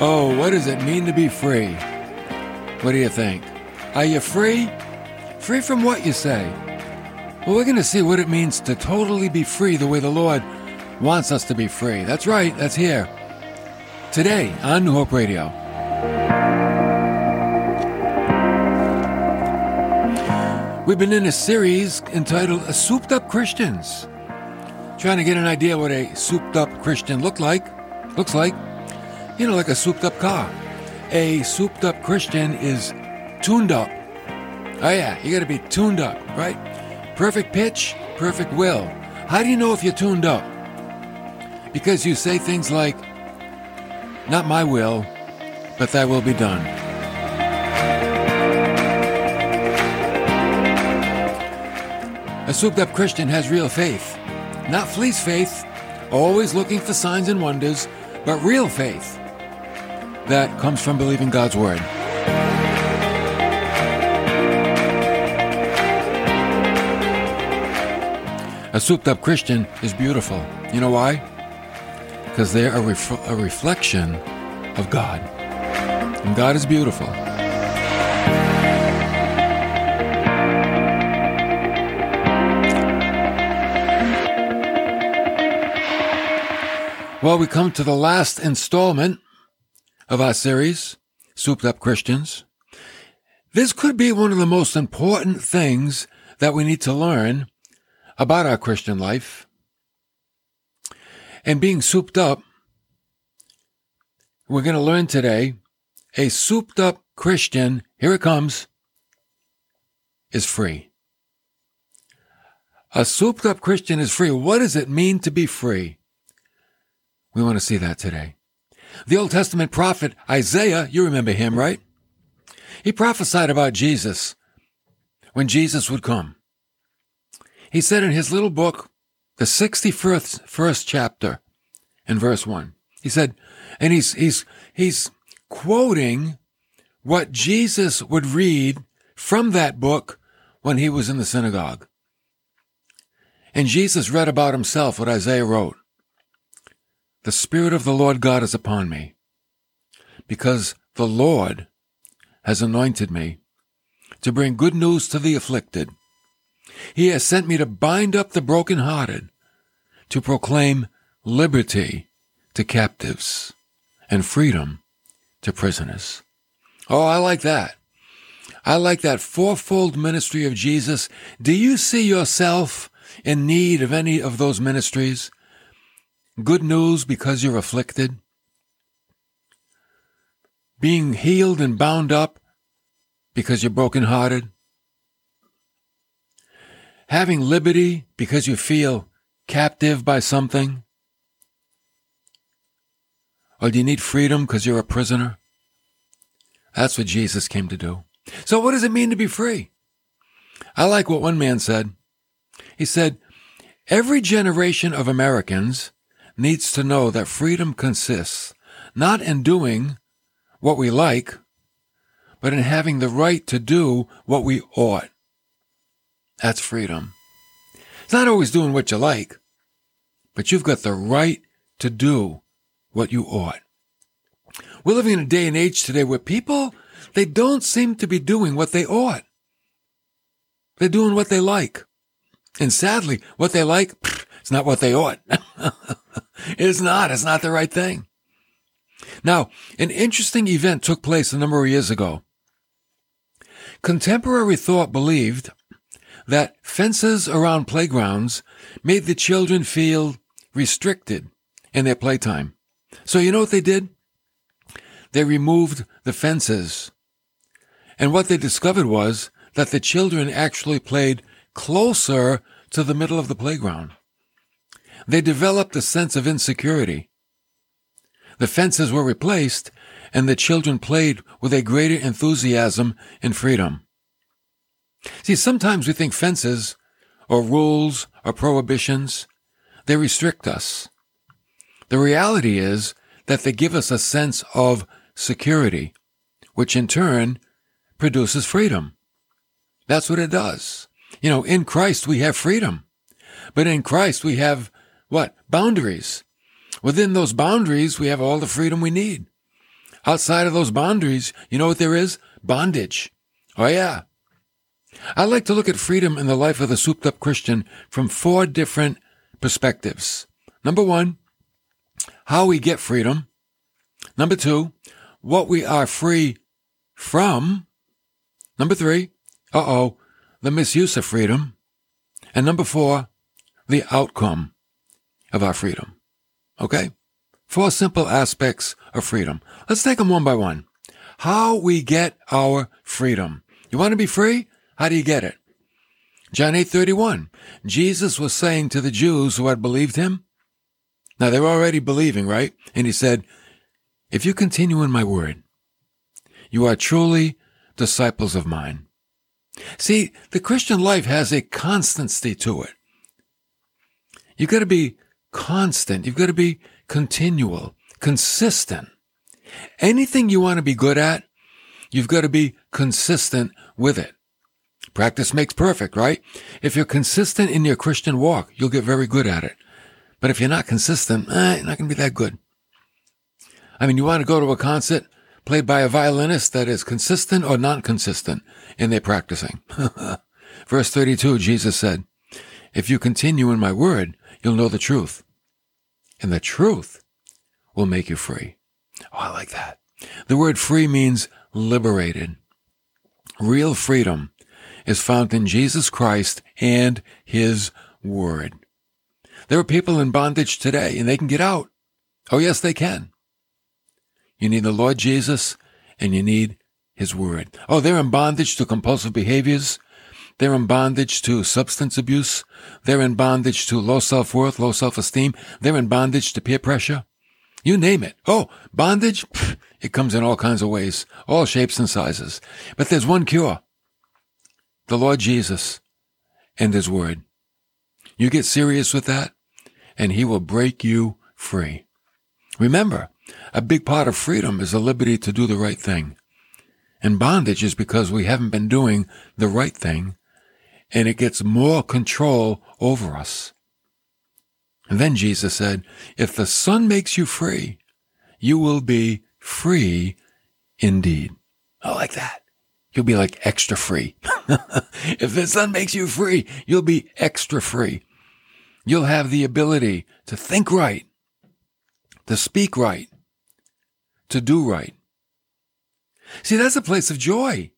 Oh, what does it mean to be free? What do you think? Are you free? Free from what, you say? Well, we're going to see what it means to totally be free the way the Lord wants us to be free. That's right, that's here. Today on New Hope Radio. We've been in a series entitled Souped Up Christians, trying to get an idea what a souped up Christian looks like. You know, like a souped up car. A souped up Christian is tuned up. Oh yeah, you got to be tuned up, right? Perfect pitch, perfect will. How do you know if you're tuned up? Because you say things like, not my will, but thy will be done. A souped up Christian has real faith, not fleece faith, always looking for signs and wonders, but real faith that comes from believing God's word. A souped-up Christian is beautiful. You know why? Because they're a reflection of God. And God is beautiful. Well, we come to the last installment of our series, Souped-Up Christians. This could be one of the most important things that we need to learn about our Christian life. And being souped up, we're going to learn today, a souped up Christian, here it comes, is free. A souped up Christian is free. What does it mean to be free? We want to see that today. The Old Testament prophet Isaiah, you remember him, right? He prophesied about Jesus, when Jesus would come. He said in his little book, the 61st chapter, in verse 1, he said, and he's quoting what Jesus would read from that book when he was in the synagogue. And Jesus read about himself what Isaiah wrote. The Spirit of the Lord God is upon me, because the Lord has anointed me to bring good news to the afflicted. He has sent me to bind up the brokenhearted, to proclaim liberty to captives and freedom to prisoners. Oh, I like that. I like that fourfold ministry of Jesus. Do you see yourself in need of any of those ministries? Good news because you're afflicted. Being healed and bound up because you're brokenhearted. Having liberty because you feel captive by something? Or do you need freedom because you're a prisoner? That's what Jesus came to do. So what does it mean to be free? I like what one man said. He said, every generation of Americans needs to know that freedom consists not in doing what we like, but in having the right to do what we ought. That's freedom. It's not always doing what you like, but you've got the right to do what you ought. We're living in a day and age today where people, they don't seem to be doing what they ought. They're doing what they like. And sadly, what they like, it's not what they ought. It's not. It's not the right thing. Now, an interesting event took place a number of years ago. Contemporary thought believed that fences around playgrounds made the children feel restricted in their playtime. So you know what they did? They removed the fences. And what they discovered was that the children actually played closer to the middle of the playground. They developed a sense of insecurity. The fences were replaced, and the children played with a greater enthusiasm and freedom. See, sometimes we think fences or rules or prohibitions, they restrict us. The reality is that they give us a sense of security, which in turn produces freedom. That's what it does. You know, in Christ we have freedom. But in Christ we have what? Boundaries. Within those boundaries we have all the freedom we need. Outside of those boundaries, you know what there is? Bondage. Oh, yeah. I like to look at freedom in the life of the souped up Christian from four different perspectives. Number one, how we get freedom. Number two, what we are free from. Number three, the misuse of freedom. And number four, the outcome of our freedom. Okay? Four simple aspects of freedom. Let's take them one by one. How we get our freedom. You want to be free? How do you get it? John 8:31. Jesus was saying to the Jews who had believed him. Now, they were already believing, right? And he said, if you continue in my word, you are truly disciples of mine. See, the Christian life has a constancy to it. You've got to be constant. You've got to be continual, consistent. Anything you want to be good at, you've got to be consistent with it. Practice makes perfect, right? If you're consistent in your Christian walk, you'll get very good at it. But if you're not consistent, you're not going to be that good. I mean, you want to go to a concert played by a violinist that is consistent or non-consistent in their practicing. Verse 32, Jesus said, if you continue in my word, you'll know the truth. And the truth will make you free. Oh, I like that. The word free means liberated. Real freedom is found in Jesus Christ and his word. There are people in bondage today, and they can get out. Oh, yes, they can. You need the Lord Jesus, and you need his word. Oh, they're in bondage to compulsive behaviors. They're in bondage to substance abuse. They're in bondage to low self-worth, low self-esteem. They're in bondage to peer pressure. You name it. Oh, bondage? It comes in all kinds of ways, all shapes and sizes. But there's one cure. The Lord Jesus and his word. You get serious with that, and he will break you free. Remember, a big part of freedom is the liberty to do the right thing. And bondage is because we haven't been doing the right thing, and it gets more control over us. And then Jesus said, if the Son makes you free, you will be free indeed. I like that. You'll be like extra free. If the Son makes you free, you'll be extra free. You'll have the ability to think right, to speak right, to do right. See, that's a place of joy.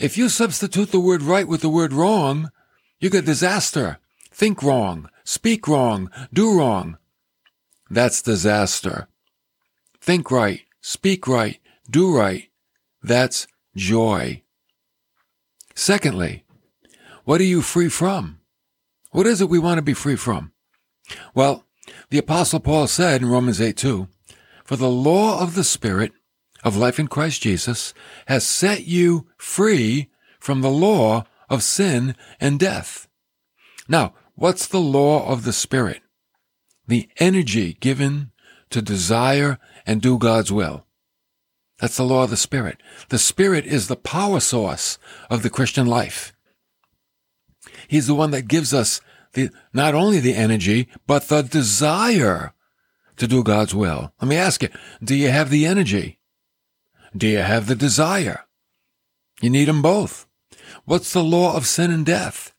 If you substitute the word right with the word wrong, you get disaster. Think wrong, speak wrong, do wrong. That's disaster. Think right, speak right, do right. That's joy. Secondly, what are you free from? What is it we want to be free from? Well, the Apostle Paul said in Romans 8:2, for the law of the Spirit of life in Christ Jesus has set you free from the law of sin and death. Now, what's the law of the Spirit? The energy given to desire and do God's will. That's the law of the Spirit. The Spirit is the power source of the Christian life. He's the one that gives us not only the energy, but the desire to do God's will. Let me ask you, do you have the energy? Do you have the desire? You need them both. What's the law of sin and death?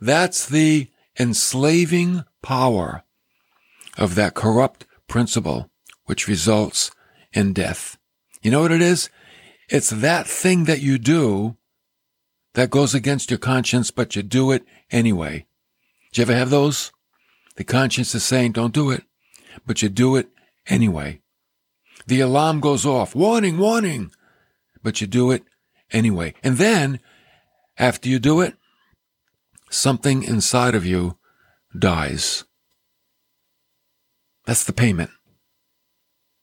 That's the enslaving power of that corrupt principle, which results in death. You know what it is? It's that thing that you do that goes against your conscience, but you do it anyway. Do you ever have those? The conscience is saying, don't do it, but you do it anyway. The alarm goes off, warning, warning, but you do it anyway. And then, after you do it, something inside of you dies. That's the payment.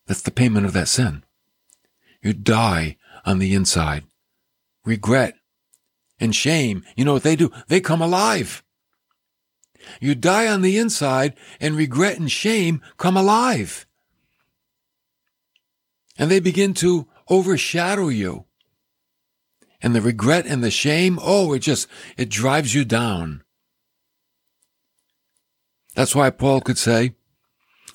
That's the payment of that sin. You die on the inside. Regret and shame, you know what they do? They come alive. You die on the inside, and regret and shame come alive. And they begin to overshadow you. And the regret and the shame, it drives you down. That's why Paul could say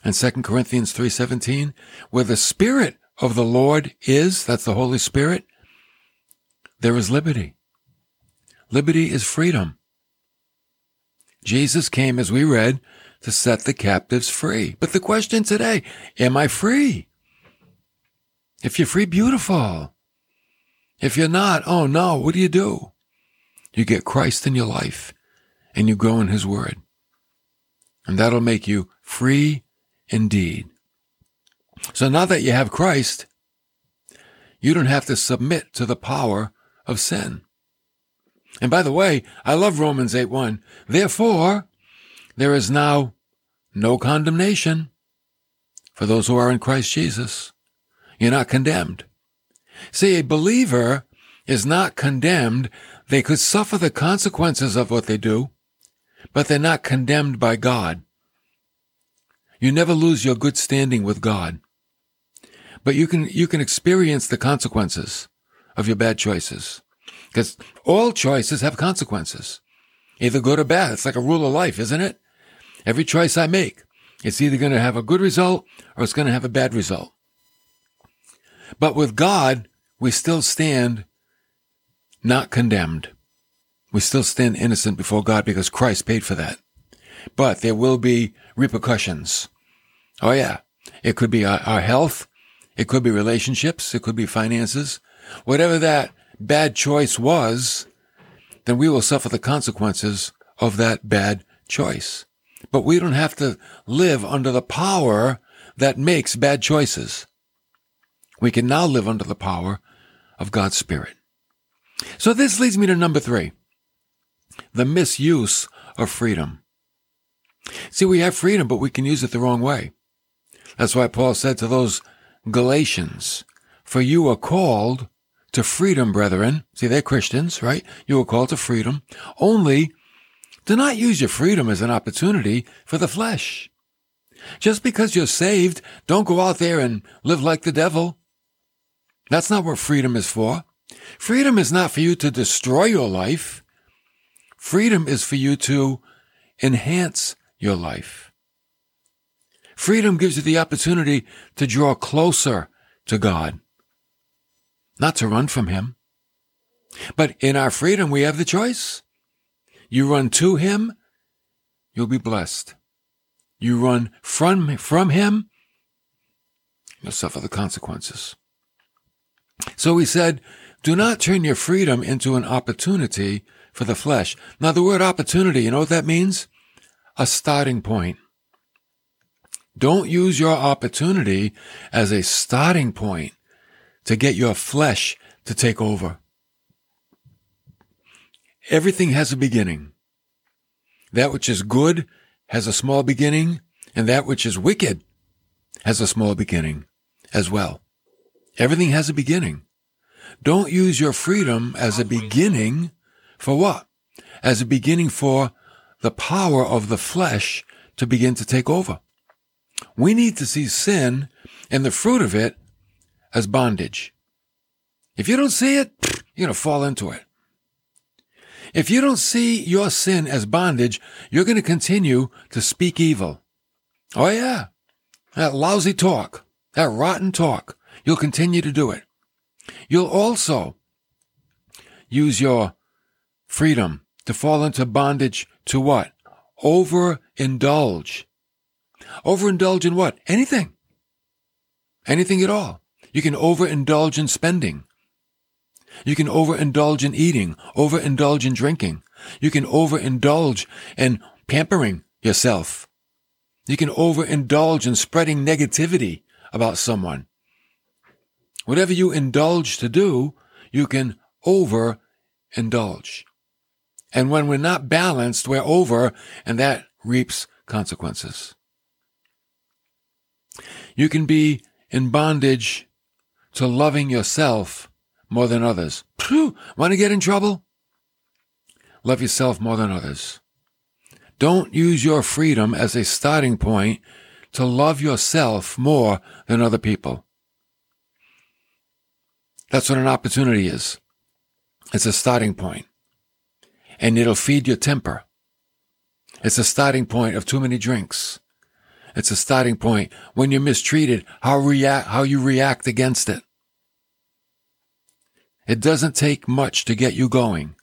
in 2 Corinthians 3:17, where the Spirit of the Lord is, that's the Holy Spirit, there is liberty. Liberty is freedom. Jesus came, as we read, to set the captives free. But the question today, am I free? If you're free, beautiful. If you're not, oh no, what do? You get Christ in your life, and you grow in His Word. And that'll make you free indeed. So now that you have Christ, you don't have to submit to the power of sin. And by the way, I love Romans 8:1. Therefore, there is now no condemnation for those who are in Christ Jesus. You're not condemned. See, a believer is not condemned. They could suffer the consequences of what they do, but they're not condemned by God. You never lose your good standing with God, but you can experience the consequences of your bad choices, because all choices have consequences, either good or bad. It's like a rule of life, isn't it? Every choice I make, it's either going to have a good result or it's going to have a bad result. But with God, we still stand not condemned. We still stand innocent before God because Christ paid for that. But there will be repercussions. Oh yeah. It could be our health. It could be relationships. It could be finances. Whatever that bad choice was, then we will suffer the consequences of that bad choice. But we don't have to live under the power that makes bad choices. We can now live under the power of God's Spirit. So this leads me to number 3, the misuse of freedom. See, we have freedom, but we can use it the wrong way. That's why Paul said to those Galatians, for you are called to freedom, brethren. See, they're Christians, right? You are called to freedom. Only do not use your freedom as an opportunity for the flesh. Just because you're saved, don't go out there and live like the devil. That's not what freedom is for. Freedom is not for you to destroy your life. Freedom is for you to enhance your life. Freedom gives you the opportunity to draw closer to God, not to run from Him. But in our freedom, we have the choice. You run to Him, you'll be blessed. You run from Him, you'll suffer the consequences. So he said, do not turn your freedom into an opportunity for the flesh. Now, the word opportunity, you know what that means? A starting point. Don't use your opportunity as a starting point to get your flesh to take over. Everything has a beginning. That which is good has a small beginning, and that which is wicked has a small beginning as well. Everything has a beginning. Don't use your freedom as a beginning for what? As a beginning for the power of the flesh to begin to take over. We need to see sin and the fruit of it as bondage. If you don't see it, you're going to fall into it. If you don't see your sin as bondage, you're going to continue to speak evil. Oh yeah, that lousy talk, that rotten talk. You'll continue to do it. You'll also use your freedom to fall into bondage to what? Overindulge. Overindulge in what? Anything. Anything at all. You can overindulge in spending. You can overindulge in eating, overindulge in drinking. You can overindulge in pampering yourself. You can overindulge in spreading negativity about someone. Whatever you indulge to do, you can overindulge. And when we're not balanced, we're over, and that reaps consequences. You can be in bondage to loving yourself more than others. Want to get in trouble? Love yourself more than others. Don't use your freedom as a starting point to love yourself more than other people. That's what an opportunity is. It's a starting point. And it'll feed your temper. It's a starting point of too many drinks. It's a starting point. When you're mistreated, how you react against it. It doesn't take much to get you going,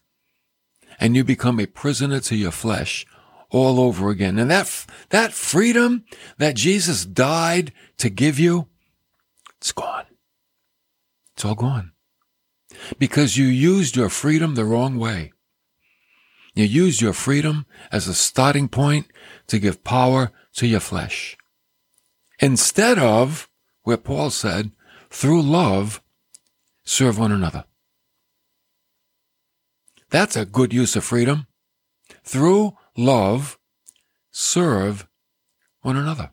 and you become a prisoner to your flesh all over again. And that freedom that Jesus died to give you, it's gone. It's all gone. Because you used your freedom the wrong way. You used your freedom as a starting point to give power to your flesh. Instead of, where Paul said, through love, serve one another. That's a good use of freedom. Through love, serve one another.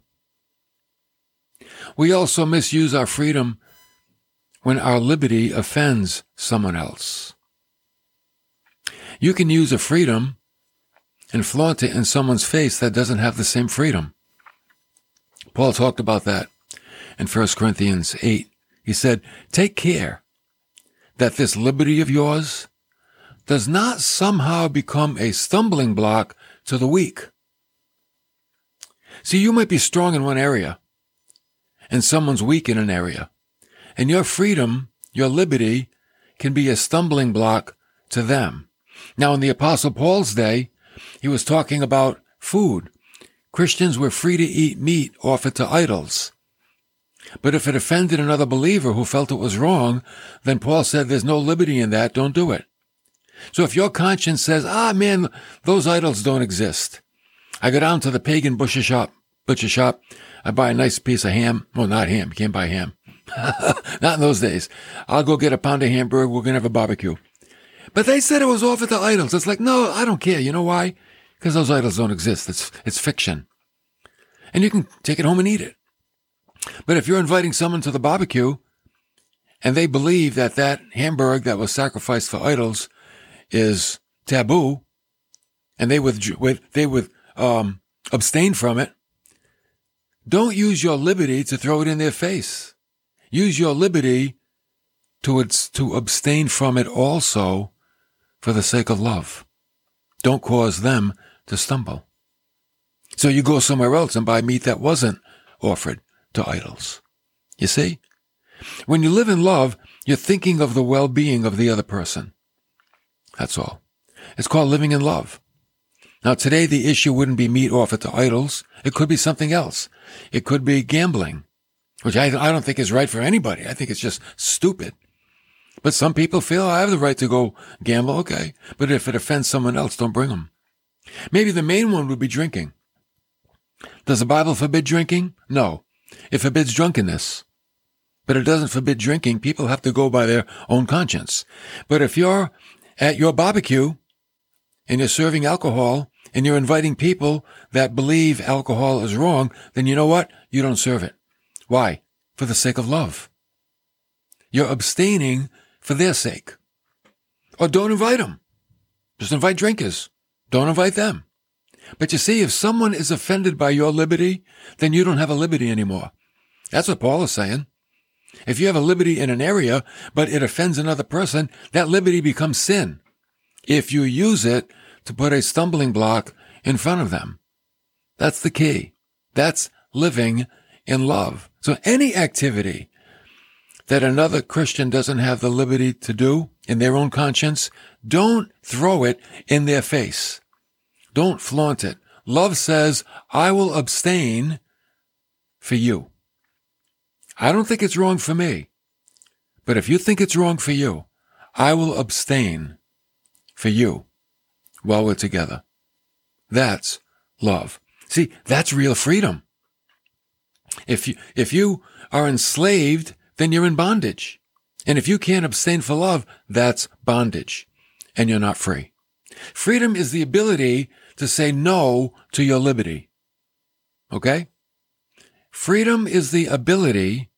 We also misuse our freedom when our liberty offends someone else. You can use a freedom and flaunt it in someone's face that doesn't have the same freedom. Paul talked about that in 1 Corinthians 8. He said, take care that this liberty of yours does not somehow become a stumbling block to the weak. See, you might be strong in one area, and someone's weak in an area, and your freedom, your liberty, can be a stumbling block to them. Now, in the Apostle Paul's day, he was talking about food. Christians were free to eat meat offered to idols. But if it offended another believer who felt it was wrong, then Paul said there's no liberty in that, don't do it. So if your conscience says, those idols don't exist. I go down to the pagan butcher shop, I buy a nice piece of ham. Well, not ham, you can't buy ham. Not in those days. I'll go get a pound of hamburger, we're going to have a barbecue. But they said it was offered to idols. It's like, no, I don't care. You know why? Because those idols don't exist. It's fiction. And you can take it home and eat it. But if you're inviting someone to the barbecue and they believe that hamburger that was sacrificed for idols is taboo and they would abstain from it, don't use your liberty to throw it in their face. Use your liberty to abstain from it also for the sake of love. Don't cause them to stumble. So you go somewhere else and buy meat that wasn't offered to idols. You see? When you live in love, you're thinking of the well-being of the other person. That's all. It's called living in love. Now today the issue wouldn't be meat offered to idols. It could be something else. It could be gambling, which I don't think is right for anybody. I think it's just stupid. But some people feel I have the right to go gamble, okay. But if it offends someone else, don't bring them. Maybe the main one would be drinking. Does the Bible forbid drinking? No. It forbids drunkenness. But it doesn't forbid drinking. People have to go by their own conscience. But if you're at your barbecue and you're serving alcohol and you're inviting people that believe alcohol is wrong, then you know what? You don't serve it. Why? For the sake of love. You're abstaining for their sake. Or don't invite them. Just invite drinkers. Don't invite them. But you see, if someone is offended by your liberty, then you don't have a liberty anymore. That's what Paul is saying. If you have a liberty in an area, but it offends another person, that liberty becomes sin if you use it to put a stumbling block in front of them. That's the key. That's living in love. So any activity that another Christian doesn't have the liberty to do in their own conscience, don't throw it in their face. Don't flaunt it. Love says, I will abstain for you. I don't think it's wrong for me, but if you think it's wrong for you, I will abstain for you while we're together. That's love. See, that's real freedom. If you are enslaved, then you're in bondage. And if you can't abstain for love, that's bondage, and you're not free. Freedom is the ability to say no to your liberty. Okay? Freedom is the ability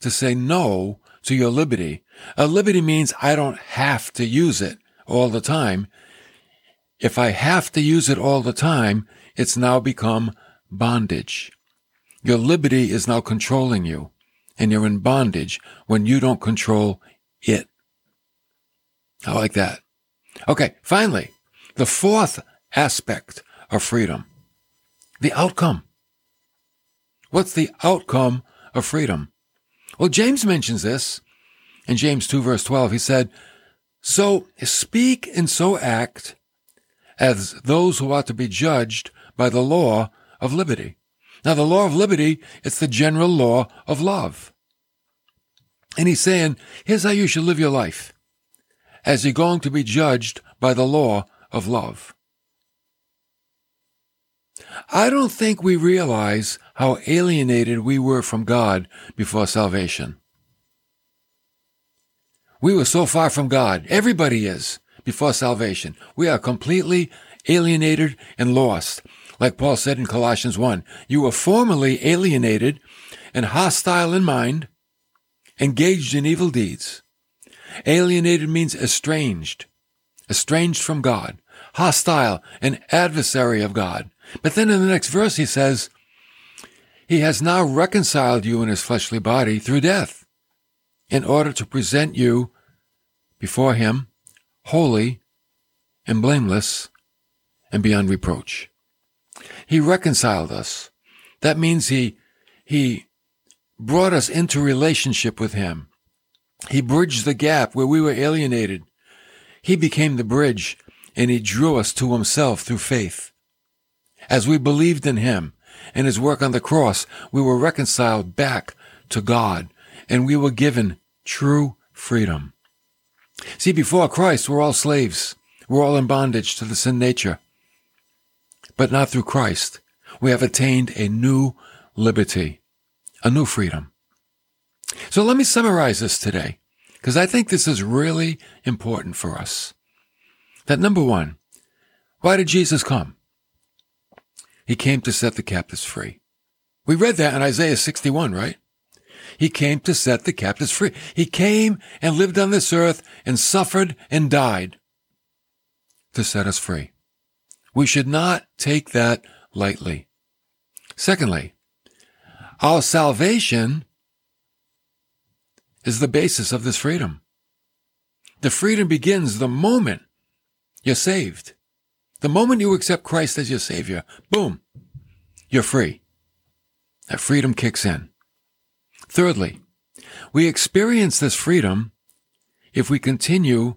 to say no to your liberty. A liberty means I don't have to use it all the time. If I have to use it all the time, it's now become bondage. Your liberty is now controlling you, and you're in bondage when you don't control it. I like that. Okay, finally, the fourth aspect of freedom, the outcome. What's the outcome of freedom? Well, James mentions this. In James 2, verse 12, he said, "So speak and so act as those who ought to be judged by the law of liberty." Now, the law of liberty, it's the general law of love. And he's saying, here's how you should live your life, as you're going to be judged by the law of love. I don't think we realize how alienated we were from God before salvation. We were so far from God. Everybody is before salvation. We are completely alienated and lost. Like Paul said in Colossians 1, you were formerly alienated and hostile in mind, engaged in evil deeds. Alienated means estranged, estranged from God, hostile, an adversary of God. But then in the next verse he says, he has now reconciled you in his fleshly body through death, in order to present you before him holy and blameless and beyond reproach. He reconciled us. That means he brought us into relationship with him. He bridged the gap where we were alienated. He became the bridge, and he drew us to himself through faith. As we believed in him and his work on the cross, we were reconciled back to God, and we were given true freedom. See, before Christ, we're all slaves. We're all in bondage to the sin nature. But not through Christ. We have attained a new liberty, a new freedom. So let me summarize this today, because I think this is really important for us. That number one, why did Jesus come? He came to set the captives free. We read that in Isaiah 61, right? He came to set the captives free. He came and lived on this earth and suffered and died to set us free. We should not take that lightly. Secondly, our salvation is the basis of this freedom. The freedom begins the moment you're saved. The moment you accept Christ as your Savior, boom, you're free. That freedom kicks in. Thirdly, we experience this freedom if we continue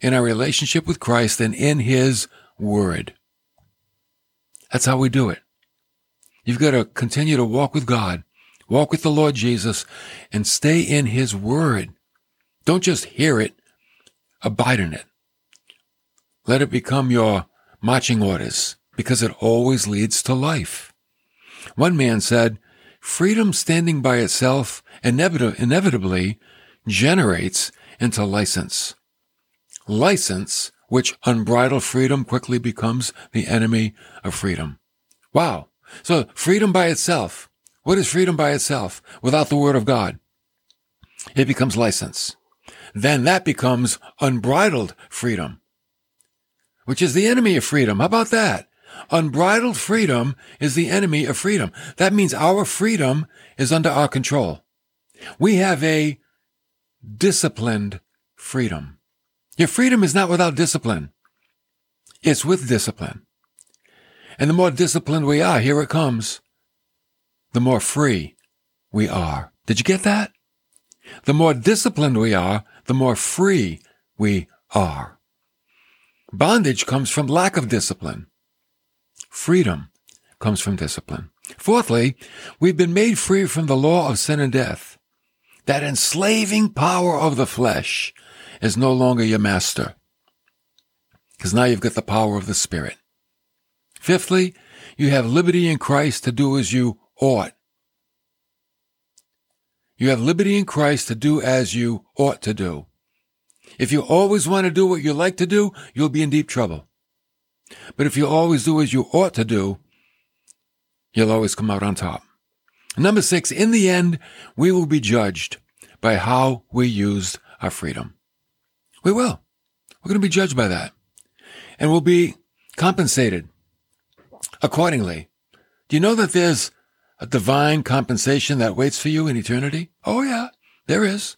in our relationship with Christ and in his word. That's how we do it. You've got to continue to walk with God. Walk with the Lord Jesus and stay in his word. Don't just hear it, abide in it. Let it become your marching orders, because it always leads to life. One man said, freedom standing by itself inevitably generates into license. License, which unbridled freedom quickly becomes the enemy of freedom. Wow. So freedom by itself. What is freedom by itself without the Word of God? It becomes license. Then that becomes unbridled freedom, which is the enemy of freedom. How about that? Unbridled freedom is the enemy of freedom. That means our freedom is under our control. We have a disciplined freedom. Your freedom is not without discipline. It's with discipline. And the more disciplined we are, here it comes, the more free we are. Did you get that? The more disciplined we are, the more free we are. Bondage comes from lack of discipline. Freedom comes from discipline. Fourthly, we've been made free from the law of sin and death. That enslaving power of the flesh is no longer your master, because now you've got the power of the Spirit. Fifthly, you have liberty in Christ to do as you ought. You have liberty in Christ to do as you ought to do. If you always want to do what you like to do, you'll be in deep trouble. But if you always do as you ought to do, you'll always come out on top. Number six, in the end, we will be judged by how we used our freedom. We will. We're going to be judged by that. And we'll be compensated accordingly. Do you know that there's a divine compensation that waits for you in eternity? Oh yeah, there is.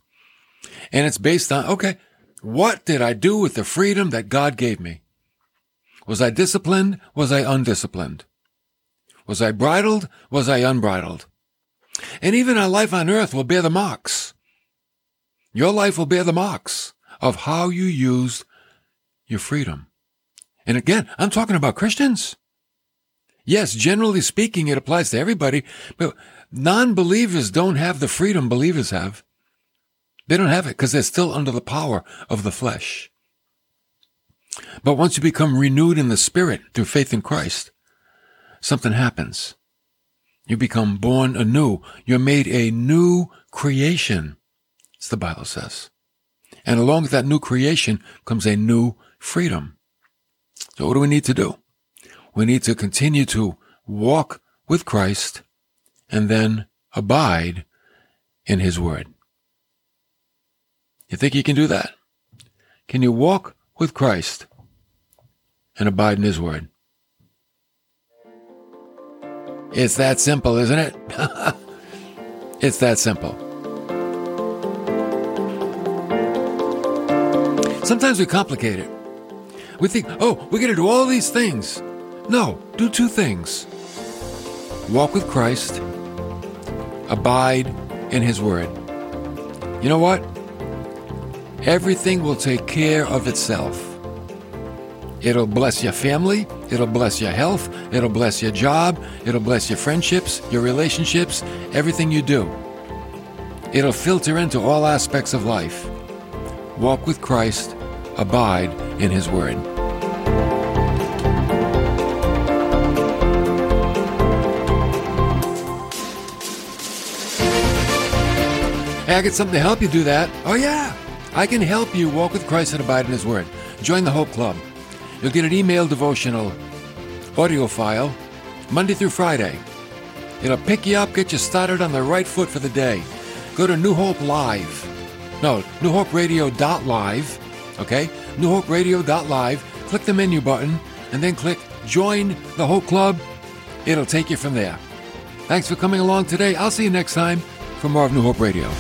And it's based on, okay, what did I do with the freedom that God gave me? Was I disciplined? Was I undisciplined? Was I bridled? Was I unbridled? and even our life on earth will bear the marks. Your life will bear the marks of how you used your freedom. And again, I'm talking about Christians. Yes, generally speaking, it applies to everybody, but non-believers don't have the freedom believers have. They don't have it because they're still under the power of the flesh. But once you become renewed in the Spirit through faith in Christ, something happens. You become born anew. You're made a new creation, as the Bible says. And along with that new creation comes a new freedom. So what do we need to do? We need to continue to walk with Christ and then abide in His Word. You think you can do that? Can you walk with Christ and abide in His Word? It's that simple, isn't it? It's that simple. Sometimes we complicate it. We think, oh, we're going to do all these things. No, do two things. Walk with Christ. Abide in His Word. You know what? Everything will take care of itself. It'll bless your family. It'll bless your health. It'll bless your job. It'll bless your friendships, your relationships, everything you do. It'll filter into all aspects of life. Walk with Christ. Abide in His Word. Hey, I got something to help you do that. Oh, yeah. I can help you walk with Christ and abide in His Word. Join the Hope Club. You'll get an email devotional audio file Monday through Friday. It'll pick you up, get you started on the right foot for the day. Go to New Hope Live. No, newhoperadio.live. Okay? newhoperadio.live. Click the menu button and then click Join the Hope Club. It'll take you from there. Thanks for coming along today. I'll see you next time for more of New Hope Radio.